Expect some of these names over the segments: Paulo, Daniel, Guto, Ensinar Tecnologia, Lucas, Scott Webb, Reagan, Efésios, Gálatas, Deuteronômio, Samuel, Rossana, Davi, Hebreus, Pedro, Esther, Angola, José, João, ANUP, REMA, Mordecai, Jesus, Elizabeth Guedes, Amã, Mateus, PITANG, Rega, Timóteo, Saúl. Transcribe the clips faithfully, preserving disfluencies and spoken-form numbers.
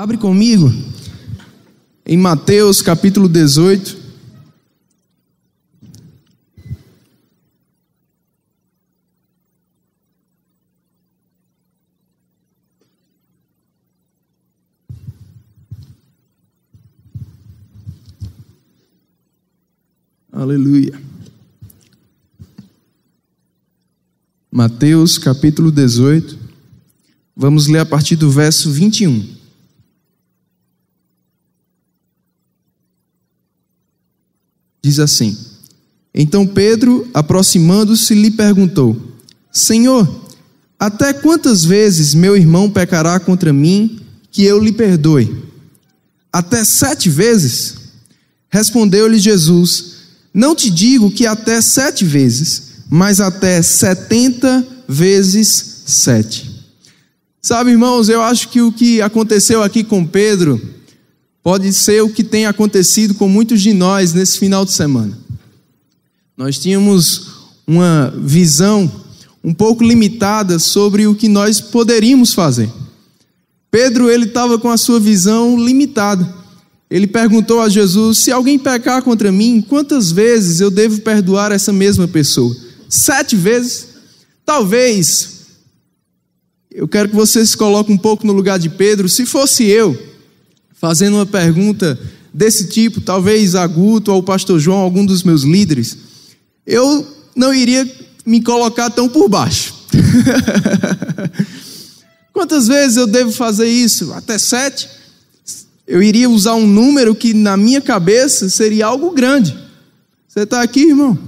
Abre comigo em Mateus capítulo dezoito. Aleluia. Mateus capítulo dezoito. Vamos ler a partir do verso vinte e um. Diz assim: Então Pedro, aproximando-se, lhe perguntou: Senhor, até quantas vezes meu irmão pecará contra mim, que eu lhe perdoe? Até sete vezes? Respondeu-lhe Jesus: Não te digo que até sete vezes, mas até setenta vezes sete. Sabe, irmãos, eu acho que o que aconteceu aqui com Pedro pode ser o que tem acontecido com muitos de nós nesse final de semana. Nós tínhamos uma visão um pouco limitada sobre o que nós poderíamos fazer. Pedro, ele estava com a sua visão limitada. Ele perguntou a Jesus: se alguém pecar contra mim, quantas vezes eu devo perdoar essa mesma pessoa? Sete vezes? Talvez, eu quero que você se coloque um pouco no lugar de Pedro. Se fosse eu, fazendo uma pergunta desse tipo, talvez a Guto, ao pastor João, algum dos meus líderes, eu não iria me colocar tão por baixo. Quantas vezes eu devo fazer isso? Até sete? Eu iria usar um número que na minha cabeça seria algo grande. Você está aqui, irmão?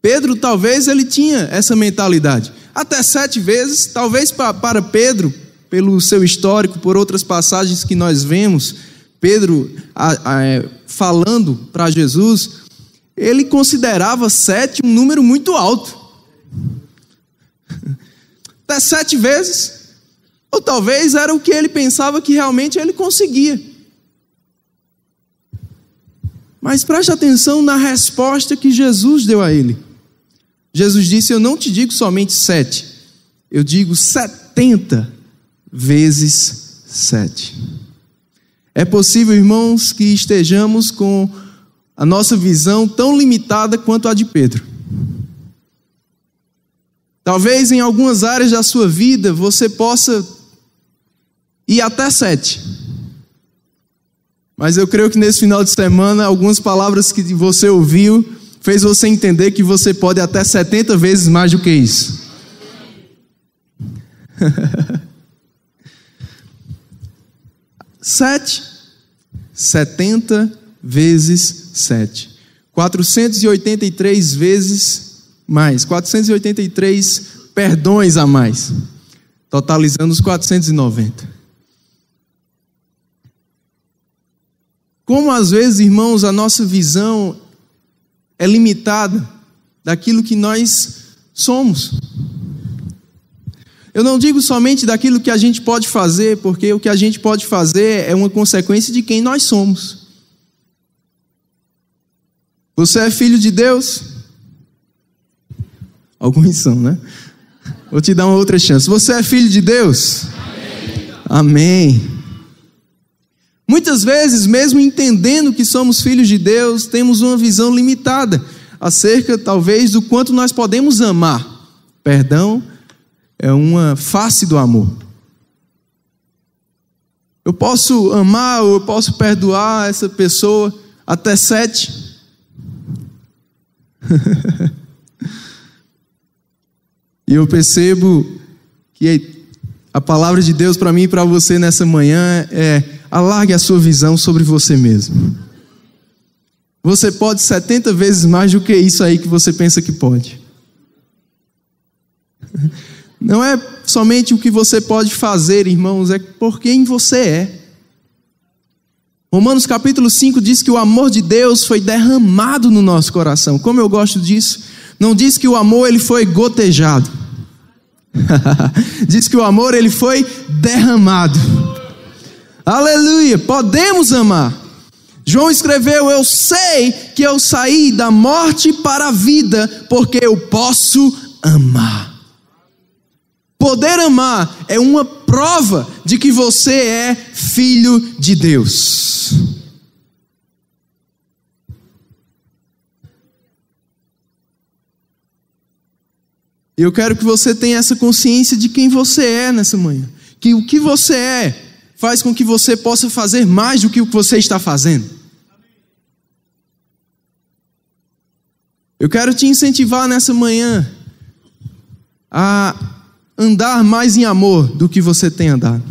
Pedro, talvez ele tinha essa mentalidade. Até sete vezes, talvez para Pedro, pelo seu histórico, por outras passagens que nós vemos, Pedro a, a, falando para Jesus, ele considerava sete um número muito alto. Até sete vezes. Ou talvez era o que ele pensava que realmente ele conseguia. Mas preste atenção na resposta que Jesus deu a ele. Jesus disse: eu não te digo somente sete, eu digo setenta vezes sete. É possível, irmãos, que estejamos com a nossa visão tão limitada quanto a de Pedro. Talvez em algumas áreas da sua vida você possa ir até sete. Mas eu creio que nesse final de semana, algumas palavras que você ouviu, fez você entender que você pode até setenta vezes mais do que isso. Sete. setenta vezes sete. quatrocentos e oitenta e três vezes mais, quatrocentos e oitenta e três perdões a mais, totalizando os quatrocentos e noventa. Como às vezes, irmãos, a nossa visão é limitada daquilo que nós somos. Eu não digo somente daquilo que a gente pode fazer, porque o que a gente pode fazer é uma consequência de quem nós somos. Você é filho de Deus? Alguns são, né? Vou te dar uma outra chance. Você é filho de Deus? Amém. Amém. Muitas vezes, mesmo entendendo que somos filhos de Deus, temos uma visão limitada acerca, talvez, do quanto nós podemos amar. Perdão é uma face do amor. Eu posso amar ou eu posso perdoar essa pessoa até sete. E eu percebo que a palavra de Deus para mim e para você nessa manhã é: alargue a sua visão sobre você mesmo. Você pode setenta vezes mais do que isso aí que você pensa que pode. Não é somente o que você pode fazer, irmãos, é por quem você é. Romanos capítulo cinco diz que o amor de Deus foi derramado no nosso coração. Como eu gosto disso. Não diz que o amor ele foi gotejado. Diz que o amor ele foi derramado. Aleluia, podemos amar. João escreveu: eu sei que eu saí da morte para a vida, porque eu posso amar. Poder amar é uma prova de que você é filho de Deus. Eu quero que você tenha essa consciência de quem você é nessa manhã. Que o que você é faz com que você possa fazer mais do que o que você está fazendo. Eu quero te incentivar nessa manhã a andar mais em amor do que você tem andado.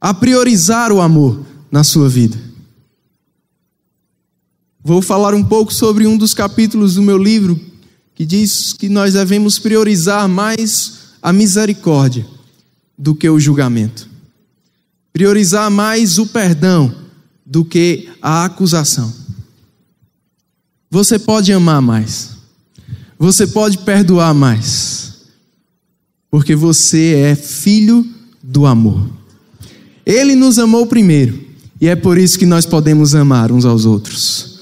A priorizar o amor na sua vida. Vou falar um pouco sobre um dos capítulos do meu livro, que diz que nós devemos priorizar mais a misericórdia do que o julgamento. Priorizar mais o perdão do que a acusação. Você pode amar mais. Você pode perdoar mais. Porque você é filho do amor. Ele nos amou primeiro. E é por isso que nós podemos amar uns aos outros.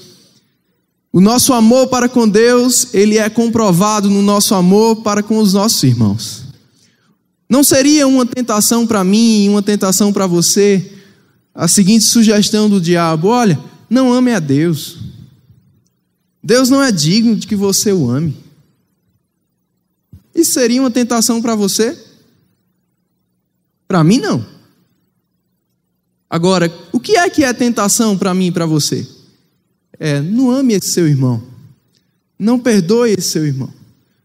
O nosso amor para com Deus, ele é comprovado no nosso amor para com os nossos irmãos. Não seria uma tentação para mim e uma tentação para você a seguinte sugestão do diabo: olha, não ame a Deus. Deus não é digno de que você o ame. Isso seria uma tentação para você? Para mim, não. Agora, o que é que é tentação para mim e para você? É, não ame esse seu irmão, não perdoe esse seu irmão,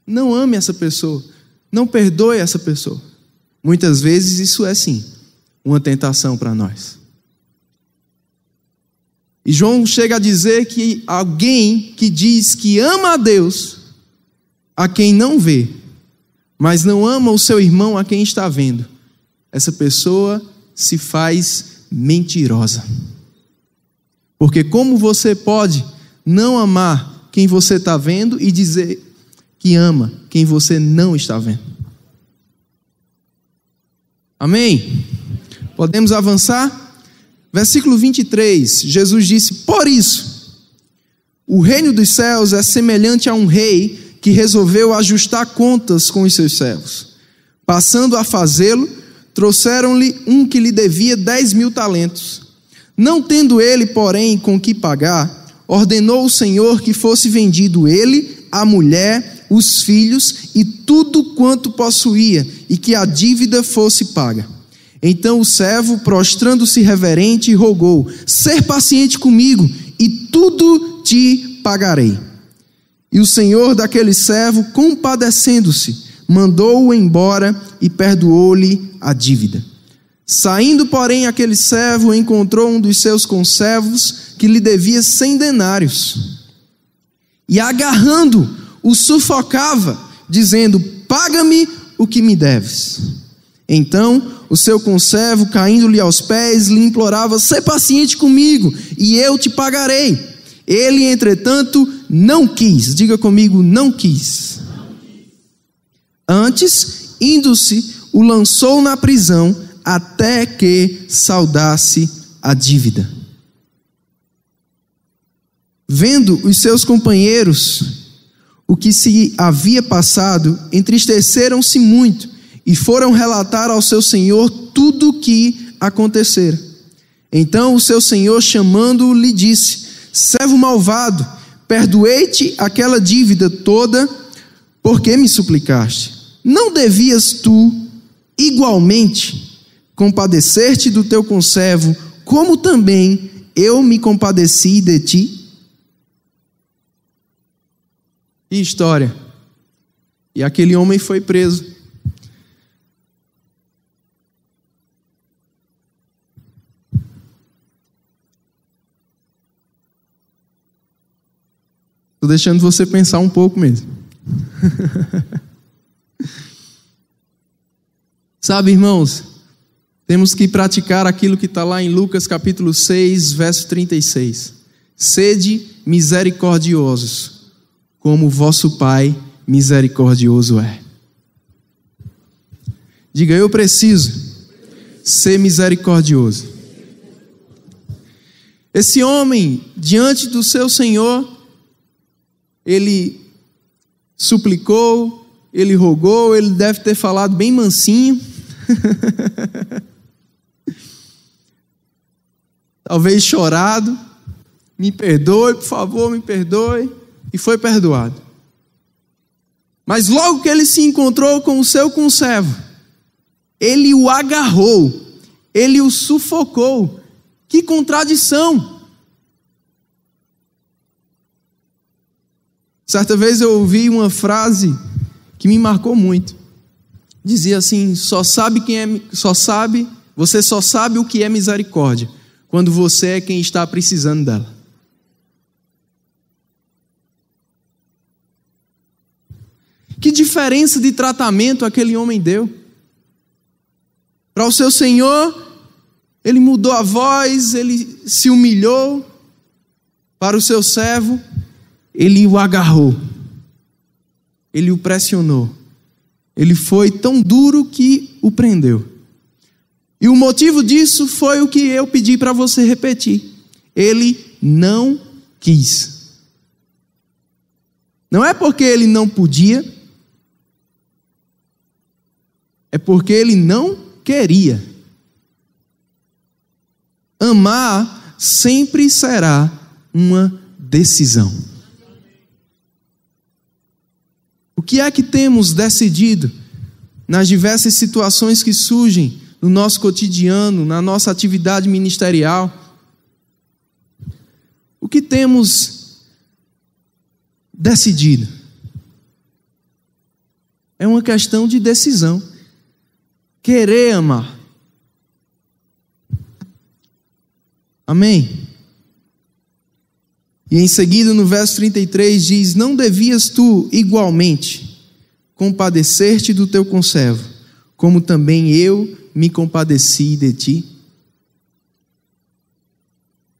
não ame essa pessoa, não perdoe essa pessoa. Muitas vezes isso é sim uma tentação para nós. E João chega a dizer que alguém que diz que ama a Deus, a quem não vê, mas não ama o seu irmão a quem está vendo, essa pessoa se faz mentirosa. Porque como você pode não amar quem você está vendo e dizer que ama quem você não está vendo? Amém? Podemos avançar? Versículo vinte e três, Jesus disse: por isso, o reino dos céus é semelhante a um rei que resolveu ajustar contas com os seus servos. Passando a fazê-lo, trouxeram-lhe um que lhe devia dez mil talentos. Não tendo ele, porém, com que pagar, ordenou o Senhor que fosse vendido ele, a mulher, os filhos e tudo quanto possuía, e que a dívida fosse paga. Então o servo, prostrando-se reverente, rogou: ser paciente comigo, e tudo te pagarei. E o Senhor daquele servo, compadecendo-se, mandou-o embora e perdoou-lhe a dívida. Saindo, porém, aquele servo encontrou um dos seus conservos que lhe devia cem denários. E agarrando, o sufocava, dizendo: paga-me o que me deves. Então, o seu conservo, caindo-lhe aos pés, lhe implorava: sê paciente comigo, e eu te pagarei. Ele, entretanto, não quis. Diga comigo: não quis. Não quis. Antes, indo-se, o lançou na prisão, até que saudasse a dívida. Vendo os seus companheiros o que se havia passado, entristeceram-se muito e foram relatar ao seu senhor tudo o que acontecera. Então o seu senhor, chamando-o, lhe disse: servo malvado, perdoei-te aquela dívida toda, porque me suplicaste. Não devias tu igualmente compadecer-te do teu conservo, como também eu me compadeci de ti? Que história! E aquele homem foi preso. Estou deixando você pensar um pouco mesmo. Sabe, irmãos, temos que praticar aquilo que está lá em Lucas capítulo seis, verso trinta e seis. Sede misericordiosos, como vosso Pai misericordioso é. Diga: eu preciso ser misericordioso. Esse homem, diante do seu Senhor, ele suplicou, ele rogou, ele deve ter falado bem mansinho. Talvez chorado, me perdoe, por favor, me perdoe, e foi perdoado. Mas logo que ele se encontrou com o seu conservo, ele o agarrou, ele o sufocou. Que contradição! Certa vez eu ouvi uma frase que me marcou muito. Dizia assim: só sabe quem é, só sabe, você só sabe o que é misericórdia quando você é quem está precisando dela. Que diferença de tratamento aquele homem deu para o seu Senhor? Ele mudou a voz, ele se humilhou. Para o seu servo, ele o agarrou, ele o pressionou, ele foi tão duro que o prendeu. E o motivo disso foi o que eu pedi para você repetir: ele não quis. Não é porque ele não podia, é porque ele não queria. Amar sempre será uma decisão. O que é que temos decidido nas diversas situações que surgem no nosso cotidiano, na nossa atividade ministerial? O que temos decidido? É uma questão de decisão. Querer amar. Amém? E em seguida, no verso trinta e três, diz: não devias tu igualmente compadecer-te do teu conservo, como também eu me compadeci de ti?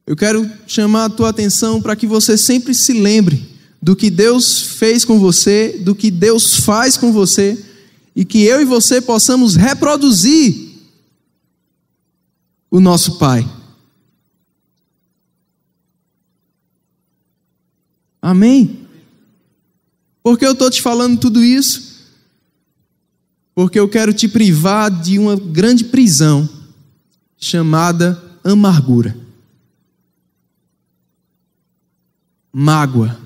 Eu quero chamar a tua atenção para que você sempre se lembre do que Deus fez com você, do que Deus faz com você, e que eu e você possamos reproduzir o nosso Pai. Amém? Por que eu estou te falando tudo isso? Porque eu quero te privar de uma grande prisão chamada amargura, mágoa.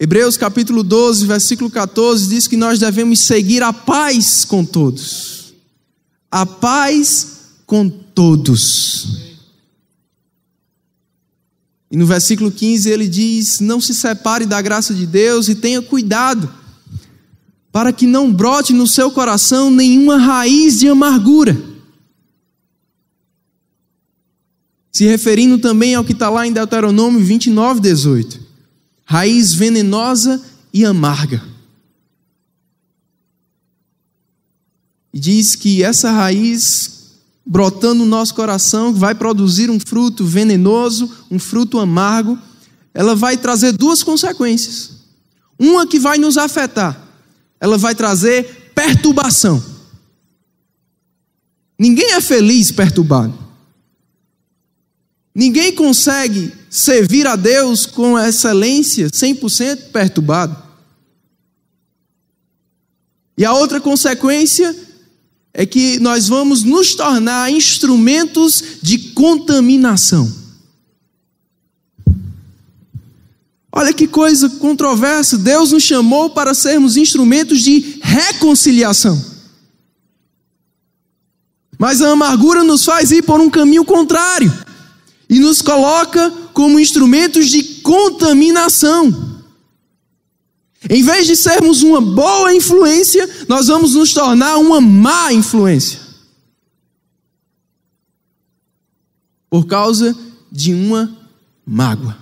Hebreus capítulo doze, versículo catorze, diz que nós devemos seguir a paz com todos. A paz com todos. E no versículo quinze ele diz: não se separe da graça de Deus e tenha cuidado para que não brote no seu coração nenhuma raiz de amargura. Se referindo também ao que está lá em Deuteronômio vinte e nove, dezoito. Raiz venenosa e amarga. E diz que essa raiz, brotando no nosso coração, vai produzir um fruto venenoso, um fruto amargo. Ela vai trazer duas consequências. Uma que vai nos afetar. Ela vai trazer perturbação. Ninguém é feliz perturbado. Ninguém consegue servir a Deus com excelência cem por cento perturbado. E a outra consequência é que nós vamos nos tornar instrumentos de contaminação. Olha que coisa controversa. Deus nos chamou para sermos instrumentos de reconciliação. Mas a amargura nos faz ir por um caminho contrário e nos coloca como instrumentos de contaminação. Em vez de sermos uma boa influência, nós vamos nos tornar uma má influência, por causa de uma mágoa.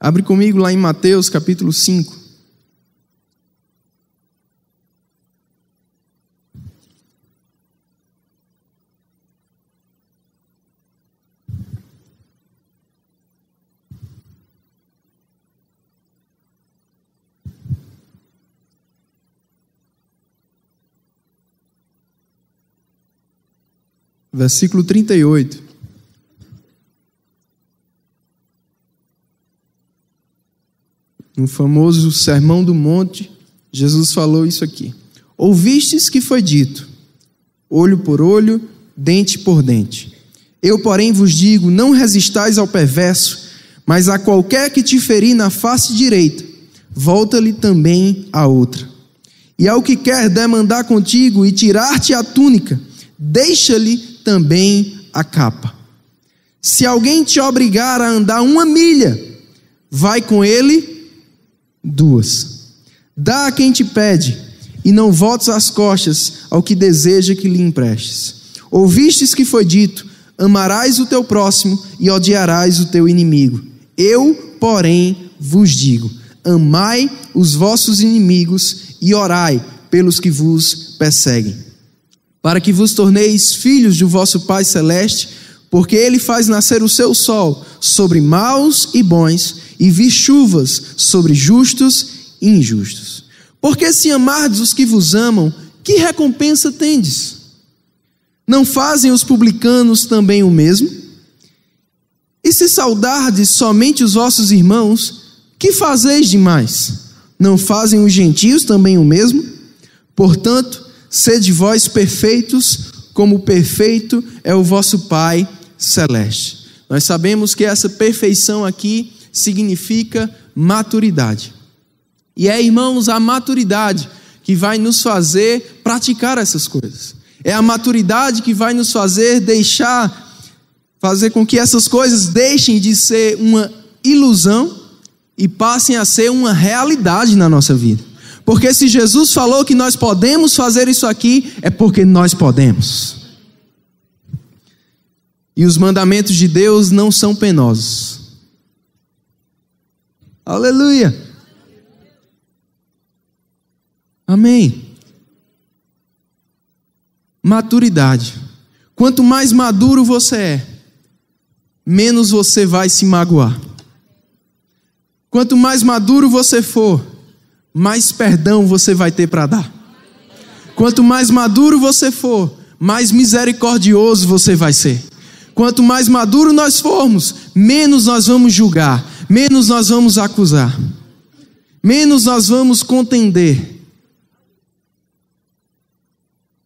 Abre comigo lá em Mateus capítulo cinco. Versículo trinta e oito. no famoso Sermão do Monte, Jesus falou isso aqui. Ouvistes que foi dito, olho por olho, dente por dente. Eu, porém, vos digo, não resistais ao perverso, mas a qualquer que te ferir na face direita, volta-lhe também a outra. E ao que quer demandar contigo e tirar-te a túnica, deixa-lhe também a capa. Se alguém te obrigar a andar uma milha, vai com ele duas. Dá a quem te pede, e não voltes as costas ao que deseja que lhe emprestes. Ouvistes que foi dito, amarás o teu próximo e odiarás o teu inimigo. Eu, porém, vos digo, amai os vossos inimigos e orai pelos que vos perseguem, para que vos torneis filhos do vosso Pai Celeste, porque Ele faz nascer o seu sol sobre maus e bons, e vir chuvas sobre justos e injustos. Porque se amardes os que vos amam, que recompensa tendes? Não fazem os publicanos também o mesmo? E se saudardes somente os vossos irmãos, que fazeis demais? Não fazem os gentios também o mesmo? Portanto, sede vós perfeitos, como perfeito é o vosso Pai Celeste. Nós sabemos que essa perfeição aqui significa maturidade. E é, irmãos, a maturidade que vai nos fazer praticar essas coisas. É a maturidade que vai nos fazer deixar, fazer com que essas coisas deixem de ser uma ilusão e passem a ser uma realidade na nossa vida. Porque se Jesus falou que nós podemos fazer isso aqui, é porque nós podemos. E os mandamentos de Deus não são penosos. Aleluia! Amém. Maturidade. Quanto mais maduro você é, menos você vai se magoar. Quanto mais maduro você for, mais perdão você vai ter para dar. Quanto mais maduro você for, mais misericordioso você vai ser. Quanto mais maduro nós formos, menos nós vamos julgar, menos nós vamos acusar, menos nós vamos contender.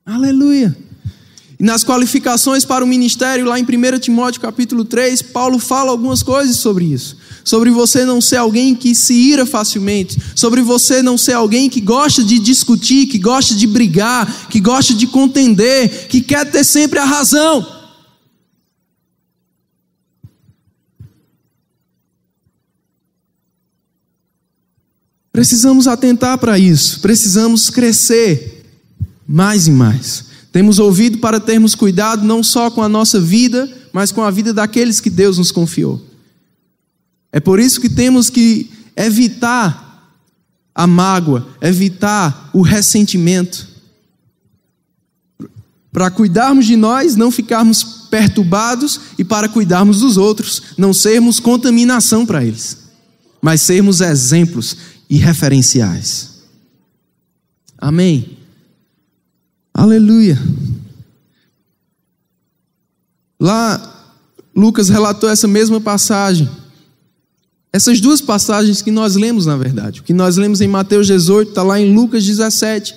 Aleluia! E nas qualificações para o ministério, lá em primeiro Timóteo capítulo três, Paulo fala algumas coisas sobre isso. Sobre você não ser alguém que se ira facilmente, sobre você não ser alguém que gosta de discutir, que gosta de brigar, que gosta de contender, que quer ter sempre a razão. Precisamos atentar para isso, precisamos crescer mais e mais. Temos ouvido para termos cuidado não só com a nossa vida, mas com a vida daqueles que Deus nos confiou. É por isso que temos que evitar a mágoa, evitar o ressentimento. Para cuidarmos de nós, não ficarmos perturbados, e para cuidarmos dos outros, não sermos contaminação para eles, mas sermos exemplos e referenciais. Amém? Aleluia! Lá, Lucas relatou essa mesma passagem. Essas duas passagens que nós lemos, na verdade, o que nós lemos em Mateus dezoito, está lá em Lucas dezessete.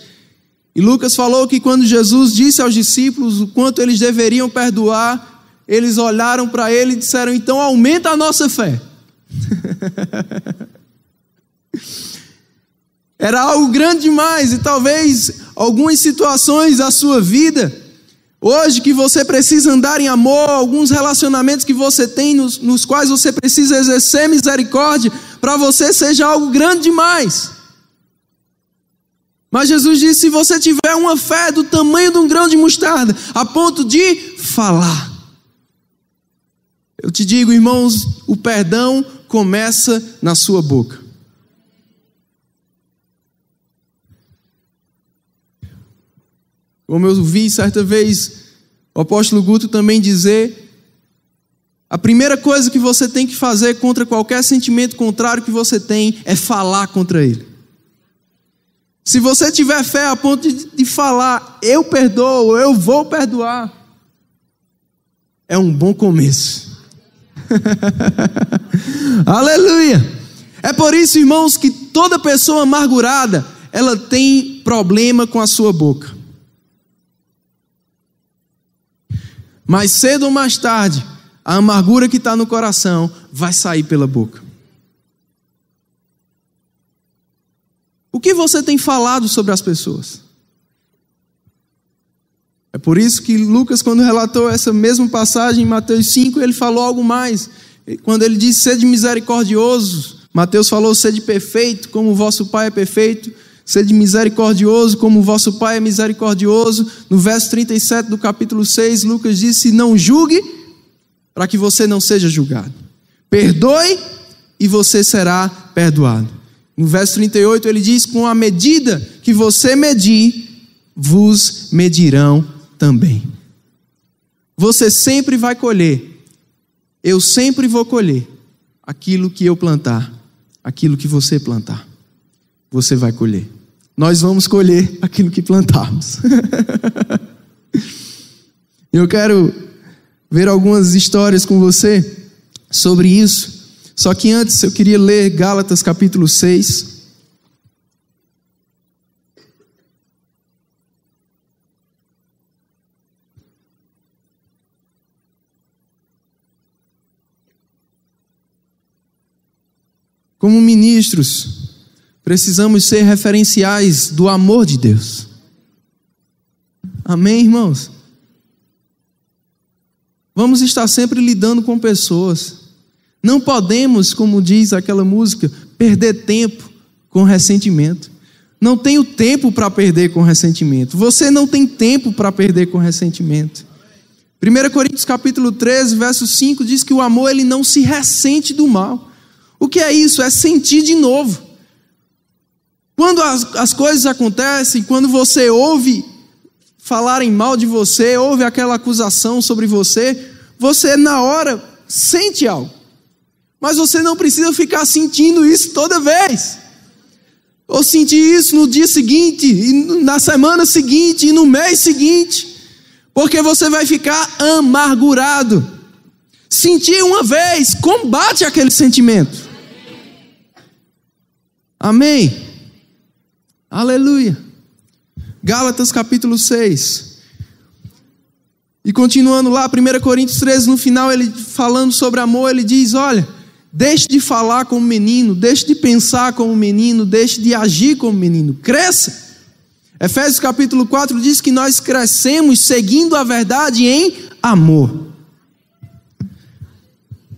E Lucas falou que quando Jesus disse aos discípulos o quanto eles deveriam perdoar, eles olharam para ele e disseram, então aumenta a nossa fé. Era algo grande demais, e talvez algumas situações da sua vida, hoje que você precisa andar em amor, alguns relacionamentos que você tem, nos, nos quais você precisa exercer misericórdia, para você seja algo grande demais. Mas Jesus disse, se você tiver uma fé do tamanho de um grão de mostarda, a ponto de falar. Eu te digo, irmãos, o perdão começa na sua boca. Como eu vi certa vez o apóstolo Guto também dizer, a primeira coisa que você tem que fazer contra qualquer sentimento contrário que você tem é falar contra ele. Se você tiver fé a ponto de falar, eu perdoo, eu vou perdoar, é um bom começo. Aleluia! É por isso, irmãos, que toda pessoa amargurada, ela tem problema com a sua boca. Mais cedo ou mais tarde, a amargura que está no coração vai sair pela boca. O que você tem falado sobre as pessoas? É por isso que Lucas, quando relatou essa mesma passagem em Mateus cinco, ele falou algo mais. Quando ele disse, sede misericordioso, Mateus falou, sede perfeito, como o vosso Pai é perfeito. Sede misericordioso, como o vosso Pai é misericordioso. No verso trinta e sete do capítulo seis, Lucas disse, não julgue, para que você não seja julgado. Perdoe, e você será perdoado. No verso trinta e oito, ele diz, com a medida que você medir, vos medirão também. Você sempre vai colher, eu sempre vou colher, aquilo que eu plantar, aquilo que você plantar, você vai colher. Nós vamos colher aquilo que plantarmos. Eu quero ver algumas histórias com você sobre isso, só que antes eu queria ler Gálatas capítulo seis. Como ministros, precisamos ser referenciais do amor de Deus. Amém, irmãos? Vamos estar sempre lidando com pessoas. Não podemos, como diz aquela música, perder tempo com ressentimento. Não tenho tempo para perder com ressentimento. Você não tem tempo para perder com ressentimento. primeira Coríntios capítulo treze, verso cinco, diz que o amor ele não se ressente do mal. O que é isso? É sentir de novo. Quando as, as coisas acontecem, quando você ouve falarem mal de você, ouve aquela acusação sobre você, você na hora sente algo. Mas você não precisa ficar sentindo isso toda vez. Ou sentir isso no dia seguinte, e na semana seguinte, e no mês seguinte. Porque você vai ficar amargurado. Sentir uma vez, combate aquele sentimento. Amém? Aleluia. Gálatas capítulo seis. E continuando lá, primeira Coríntios treze, no final, ele falando sobre amor, ele diz, olha, deixe de falar como menino, deixe de pensar como menino, deixe de agir como menino, cresça. Efésios capítulo quatro diz que nós crescemos seguindo a verdade em amor.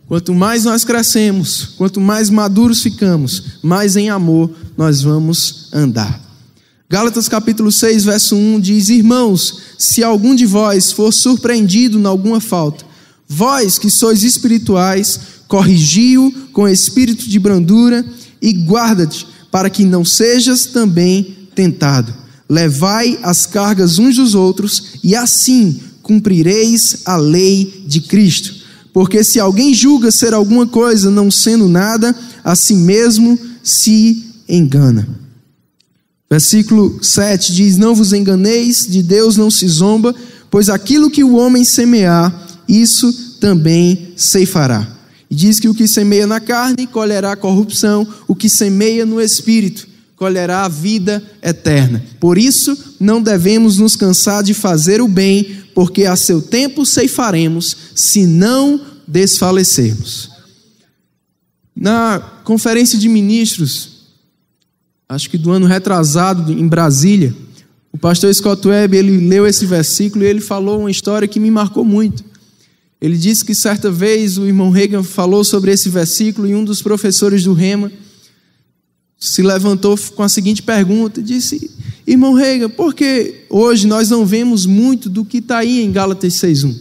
Quanto mais nós crescemos, quanto mais maduros ficamos, mais em amor nós vamos andar. Gálatas capítulo seis, verso um diz, irmãos, se algum de vós for surpreendido em alguma falta, vós que sois espirituais, corrigi-o com espírito de brandura e guarda-te, para que não sejas também tentado. Levai as cargas uns dos outros e assim cumprireis a lei de Cristo. Porque se alguém julga ser alguma coisa, não sendo nada, a si mesmo se engana. Versículo sete diz, não vos enganeis, de Deus não se zomba, pois aquilo que o homem semear, isso também ceifará. E diz que o que semeia na carne, colherá corrupção, o que semeia no espírito, colherá a vida eterna. Por isso, não devemos nos cansar de fazer o bem, porque a seu tempo ceifaremos, se não desfalecermos. Na conferência de ministros, acho que do ano retrasado, em Brasília, o pastor Scott Webb, ele leu esse versículo e ele falou uma história que me marcou muito. Ele disse que certa vez o irmão Reagan falou sobre esse versículo e um dos professores do REMA se levantou com a seguinte pergunta e disse... Irmão Rega, por que hoje nós não vemos muito do que está aí em Gálatas seis um?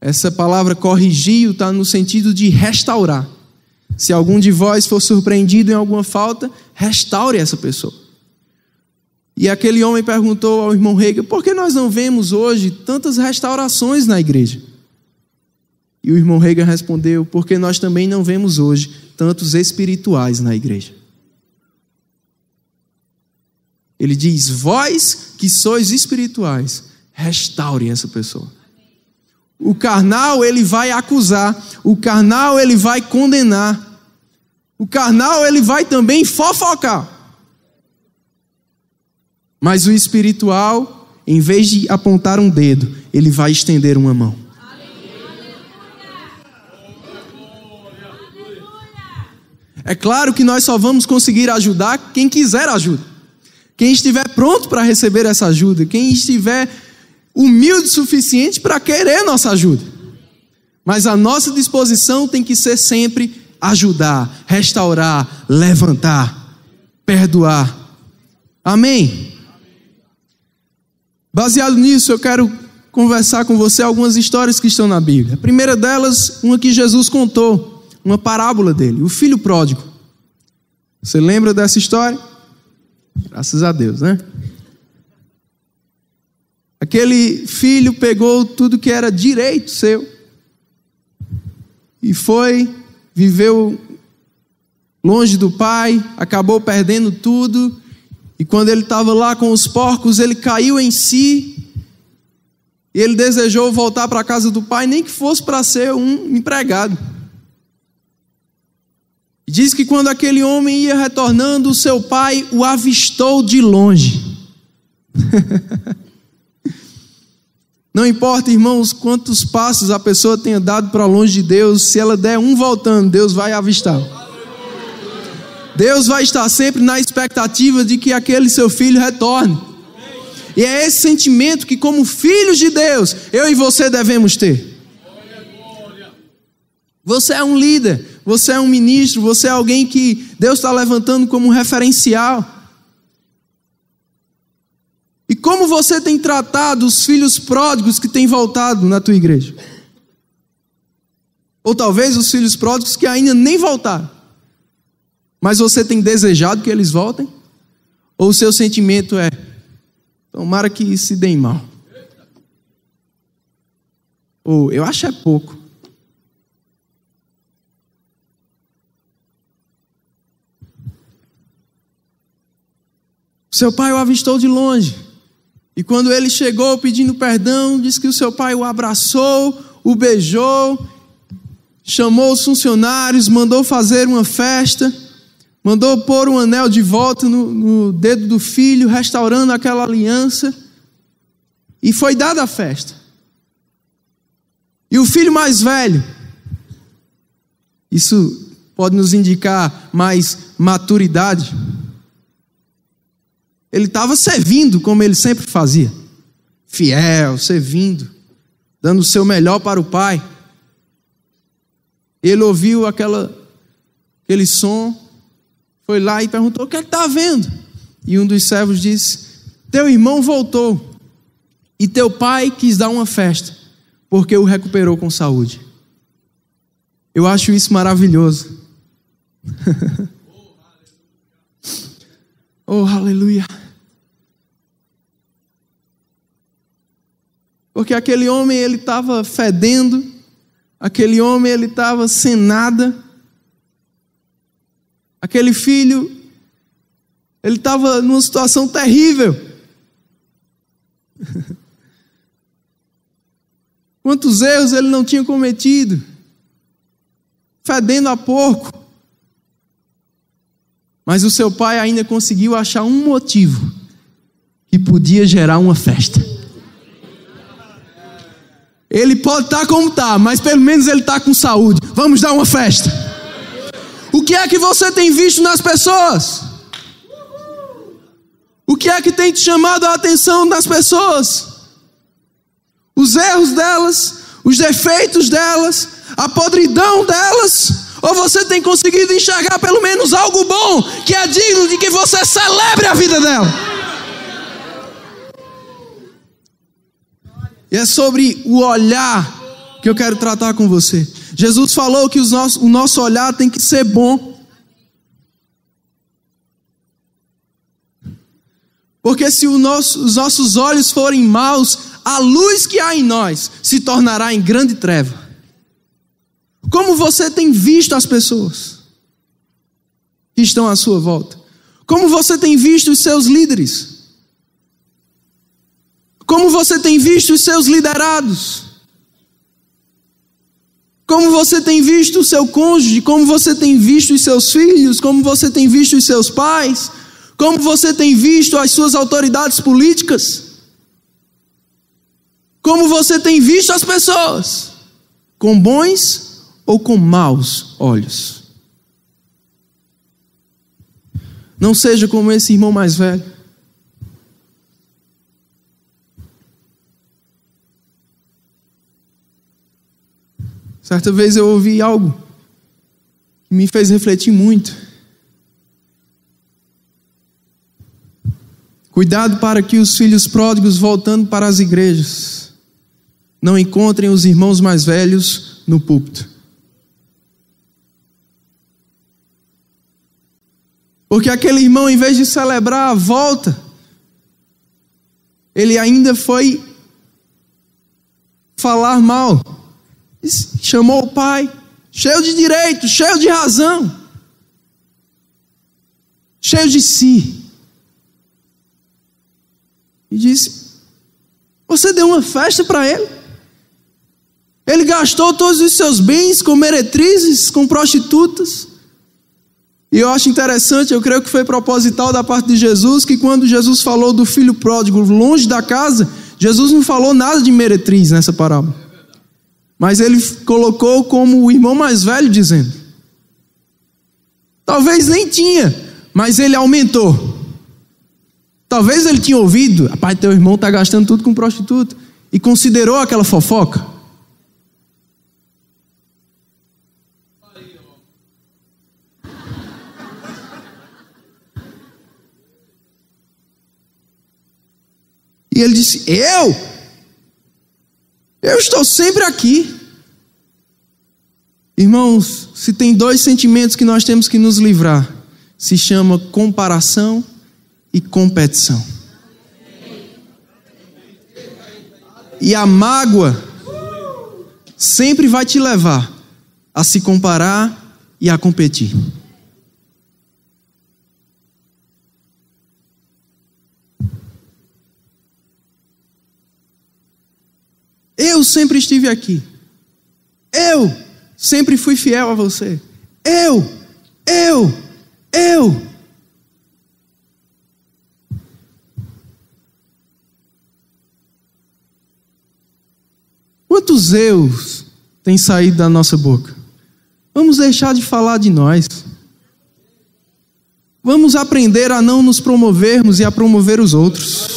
Essa palavra corrigir está no sentido de restaurar. Se algum de vós for surpreendido em alguma falta, restaure essa pessoa. E aquele homem perguntou ao irmão Rega, por que nós não vemos hoje tantas restaurações na igreja? E o irmão Rega respondeu, porque nós também não vemos hoje tantos espirituais na igreja. Ele diz, vós que sois espirituais, restaurem essa pessoa. O carnal, ele vai acusar. O carnal, ele vai condenar. O carnal, ele vai também fofocar. Mas o espiritual, em vez de apontar um dedo, ele vai estender uma mão. É claro que nós só vamos conseguir ajudar quem quiser ajuda. Quem estiver pronto para receber essa ajuda. Quem estiver humilde o suficiente para querer nossa ajuda. Mas a nossa disposição tem que ser sempre ajudar, restaurar, levantar, perdoar. Amém? Baseado nisso, eu quero conversar com você algumas histórias que estão na Bíblia. A primeira delas, uma que Jesus contou. Uma parábola dele, o filho pródigo. Você lembra dessa história? Graças a Deus, né? Aquele filho pegou tudo que era direito seu e foi, viveu longe do pai, acabou perdendo tudo, e quando ele estava lá com os porcos, ele caiu em si e ele desejou voltar para a casa do pai, nem que fosse para ser um empregado. Diz que quando aquele homem ia retornando, o seu pai o avistou de longe. Não importa, irmãos, quantos passos a pessoa tenha dado para longe de Deus, se ela der um voltando, Deus vai avistar. Deus vai estar sempre na expectativa de que aquele seu filho retorne. E é esse sentimento que, como filhos de Deus, eu e você devemos ter. Você é um líder, você é um ministro, você é alguém que Deus está levantando como um referencial. E como você tem tratado os filhos pródigos que têm voltado na tua igreja? Ou talvez os filhos pródigos que ainda nem voltaram. Mas você tem desejado que eles voltem? Ou o seu sentimento é, tomara que se deem mal? Ou, eu acho é pouco. Seu pai o avistou de longe. E quando ele chegou pedindo perdão, disse que o seu pai o abraçou, o beijou, chamou os funcionários, mandou fazer uma festa, mandou pôr um anel de volta no, no dedo do filho, restaurando aquela aliança. E foi dada a festa. E o filho mais velho, isso pode nos indicar mais maturidade, ele estava servindo como ele sempre fazia. Fiel, servindo, dando o seu melhor para o pai. Ele ouviu aquela, aquele som, foi lá e perguntou, o que é que está vendo? E um dos servos disse, teu irmão voltou e teu pai quis dar uma festa, porque o recuperou com saúde. Eu acho isso maravilhoso. Oh, aleluia. Porque aquele homem, ele estava fedendo, aquele homem, ele estava sem nada, aquele filho, ele estava numa situação terrível. Quantos erros ele não tinha cometido, fedendo a porco. Mas o seu pai ainda conseguiu achar um motivo que podia gerar uma festa. Ele pode estar como está, mas pelo menos ele está com saúde. Vamos dar uma festa. O que é que você tem visto nas pessoas? O que é que tem te chamado a atenção das pessoas? Os erros delas, os defeitos delas, a podridão delas... Ou você tem conseguido enxergar pelo menos algo bom que é digno de que você celebre a vida dela? E é sobre o olhar que eu quero tratar com você. Jesus falou que os nosso, o nosso olhar tem que ser bom. Porque se o nosso, os nossos olhos forem maus, a luz que há em nós se tornará em grande treva. Como você tem visto as pessoas que estão à sua volta? Como você tem visto os seus líderes? Como você tem visto os seus liderados? Como você tem visto o seu cônjuge, como você tem visto os seus filhos, como você tem visto os seus pais, como você tem visto as suas autoridades políticas, como você tem visto as pessoas, com bons ou com maus olhos. Não seja como esse irmão mais velho. Certa vez eu ouvi algo que me fez refletir muito. Cuidado para que os filhos pródigos voltando para as igrejas não encontrem os irmãos mais velhos no púlpito. Porque aquele irmão, em vez de celebrar a volta, ele ainda foi falar mal. Chamou o pai, cheio de direito, cheio de razão, cheio de si. E disse: você deu uma festa para ele? Ele gastou todos os seus bens com meretrizes, com prostitutas. E eu acho interessante, eu creio que foi proposital da parte de Jesus, que quando Jesus falou do filho pródigo longe da casa, Jesus não falou nada de meretriz nessa parábola. Mas ele colocou como o irmão mais velho dizendo. Talvez nem tinha, mas ele aumentou. Talvez ele tinha ouvido, rapaz, teu irmão está gastando tudo com prostituta, e considerou aquela fofoca. E ele disse: eu? Eu estou sempre aqui. Irmãos, se tem dois sentimentos que nós temos que nos livrar, se chama comparação e competição. E a mágoa sempre vai te levar a se comparar e a competir. Eu sempre estive aqui. Eu sempre fui fiel a você. Eu, eu, eu. Quantos eus têm saído da nossa boca? Vamos deixar de falar de nós. Vamos aprender a não nos promovermos e a promover os outros.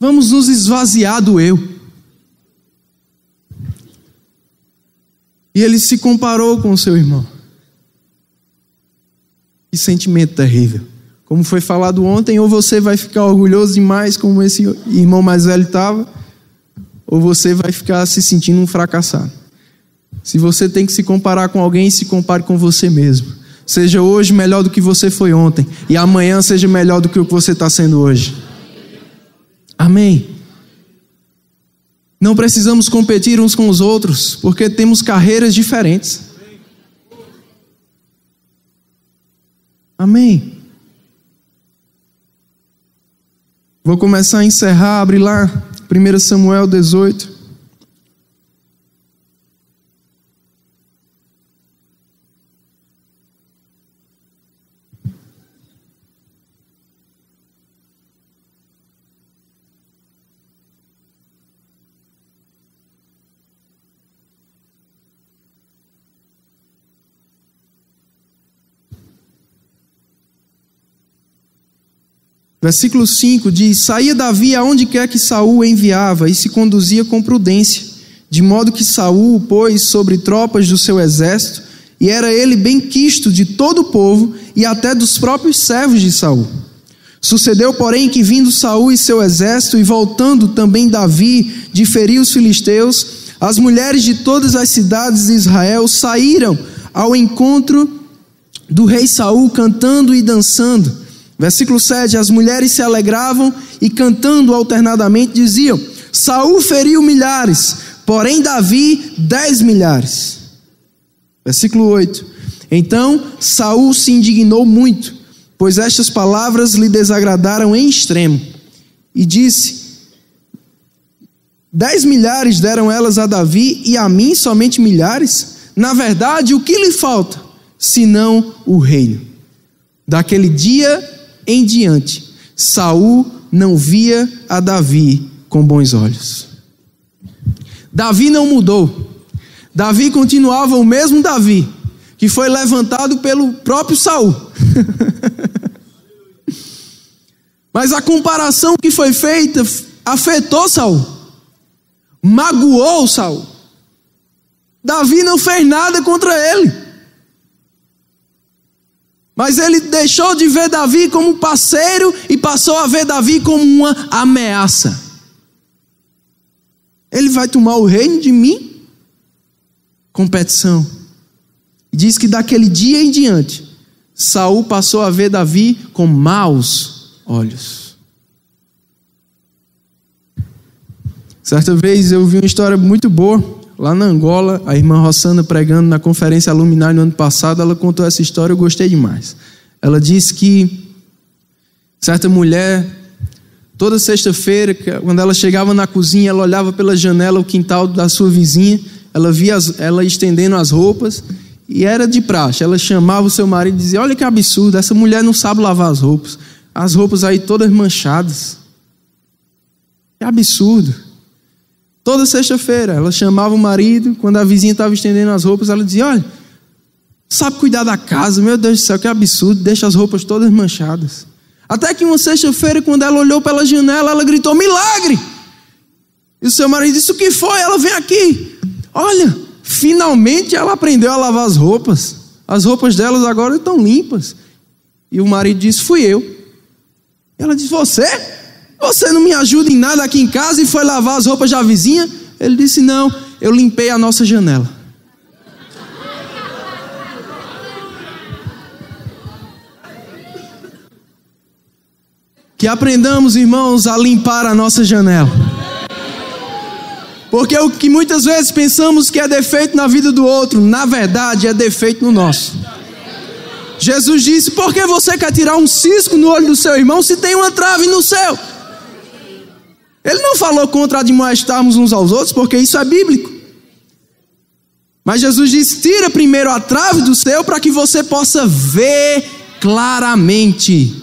Vamos nos esvaziar do eu. E ele se comparou com o seu irmão. Que sentimento terrível. Como foi falado ontem, ou você vai ficar orgulhoso demais como esse irmão mais velho estava, ou você vai ficar se sentindo um fracassado. Se você tem que se comparar com alguém, se compare com você mesmo. Seja hoje melhor do que você foi ontem, e amanhã seja melhor do que o que você está sendo hoje. Amém. Não precisamos competir uns com os outros, porque temos carreiras diferentes. Amém. Vou começar a encerrar, abre lá, primeiro Samuel dezoito. Versículo cinco diz: saía Davi aonde quer que Saúl enviava e se conduzia com prudência, de modo que Saúl pôs sobre tropas do seu exército, e era ele bem quisto de todo o povo e até dos próprios servos de Saúl. Sucedeu, porém, que vindo Saúl e seu exército, e voltando também Davi de ferir os filisteus, as mulheres de todas as cidades de Israel saíram ao encontro do rei Saúl cantando e dançando. Versículo sete, as mulheres se alegravam e cantando alternadamente diziam: Saúl feriu milhares, porém Davi dez milhares. Versículo oito, então Saúl se indignou muito, pois estas palavras lhe desagradaram em extremo, e disse: Dez milhares deram elas a Davi e a mim somente milhares? Na verdade, o que lhe falta, senão o reino? Daquele dia em diante, Saúl não via a Davi com bons olhos. Davi não mudou. Davi continuava o mesmo Davi, que foi levantado pelo próprio Saúl. Mas a comparação que foi feita afetou Saúl, magoou Saúl. Davi não fez nada contra ele, mas ele deixou de ver Davi como parceiro e passou a ver Davi como uma ameaça. Ele vai tomar o reino de mim? Competição. Diz que daquele dia em diante, Saúl passou a ver Davi com maus olhos. Certa vez eu vi uma história muito boa, lá na Angola, a irmã Rossana pregando na conferência Luminar no ano passado, ela contou essa história, eu gostei demais. Ela disse que certa mulher, toda sexta-feira, quando ela chegava na cozinha, ela olhava pela janela o quintal da sua vizinha, ela via as, ela estendendo as roupas, e era de praxe, ela chamava o seu marido e dizia: olha que absurdo, essa mulher não sabe lavar as roupas, as roupas aí todas manchadas, que absurdo. Toda sexta-feira ela chamava o marido, quando a vizinha estava estendendo as roupas, ela dizia: olha, sabe cuidar da casa, meu Deus do céu, que absurdo, deixa as roupas todas manchadas. Até que uma sexta-feira, quando ela olhou pela janela, ela gritou: milagre! E o seu marido disse: o que foi? Ela vem aqui, olha, finalmente ela aprendeu a lavar as roupas. As roupas delas agora estão limpas. E o marido disse: fui eu. Ela disse: você? Você não me ajuda em nada aqui em casa e foi lavar as roupas da vizinha? Ele disse: não, eu limpei a nossa janela. Que aprendamos, irmãos, a limpar a nossa janela. Porque o que muitas vezes pensamos que é defeito na vida do outro, na verdade é defeito no nosso. Jesus disse: por que você quer tirar um cisco no olho do seu irmão se tem uma trave no seu? Ele não falou contra admoestarmos uns aos outros, porque isso é bíblico. Mas Jesus disse: tira primeiro a trave do seu para que você possa ver claramente.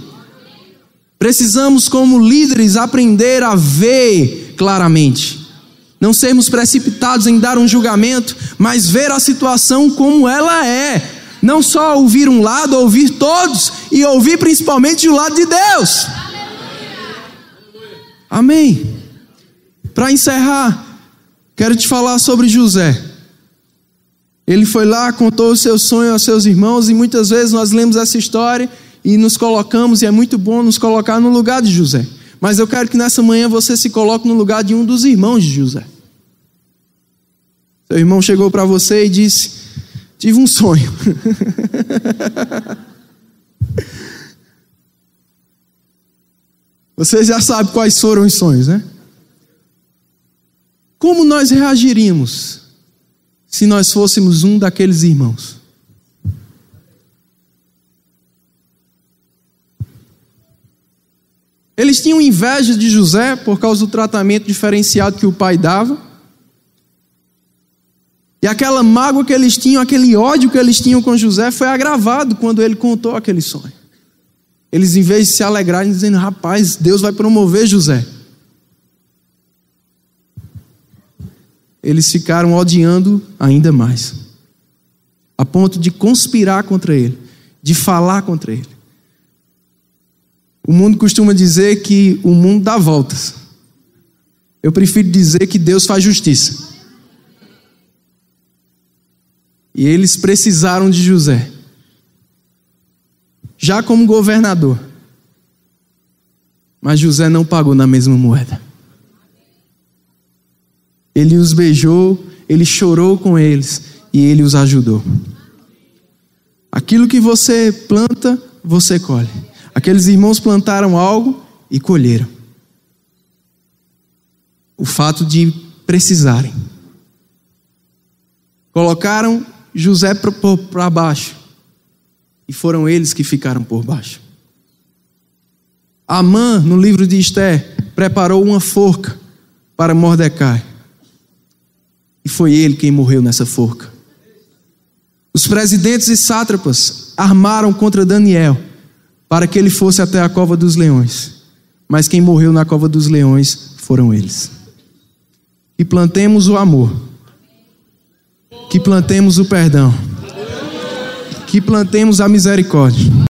Precisamos, como líderes, aprender a ver claramente. Não sermos precipitados em dar um julgamento, mas ver a situação como ela é. Não só ouvir um lado, ouvir todos, e ouvir principalmente o lado de Deus. Amém. Para encerrar, quero te falar sobre José. Ele foi lá, contou o seu sonho aos seus irmãos, e muitas vezes nós lemos essa história e nos colocamos, e é muito bom nos colocar no lugar de José. Mas eu quero que nessa manhã você se coloque no lugar de um dos irmãos de José. Seu irmão chegou para você e disse: tive um sonho. Você já sabe quais foram os sonhos, né? Como nós reagiríamos se nós fôssemos um daqueles irmãos? Eles tinham inveja de José por causa do tratamento diferenciado que o pai dava. E aquela mágoa que eles tinham, aquele ódio que eles tinham com José foi agravado quando ele contou aquele sonho. Eles, em vez de se alegrarem, dizendo: rapaz, Deus vai promover José, eles ficaram odiando ainda mais, a ponto de conspirar contra ele, de falar contra ele. O mundo costuma dizer que o mundo dá voltas. Eu prefiro dizer que Deus faz justiça. E eles precisaram de José. Já como governador. Mas José não pagou na mesma moeda. Ele os beijou, ele chorou com eles e ele os ajudou. Aquilo que você planta, você colhe. Aqueles irmãos plantaram algo e colheram. O fato de precisarem. Colocaram José para baixo. E foram eles que ficaram por baixo. Amã, no livro de Esther, preparou uma forca para Mordecai. E foi ele quem morreu nessa forca. Os presidentes e sátrapas armaram contra Daniel para que ele fosse até a cova dos leões. Mas quem morreu na cova dos leões foram eles. Que plantemos o amor. Que plantemos o perdão. Que plantemos a misericórdia.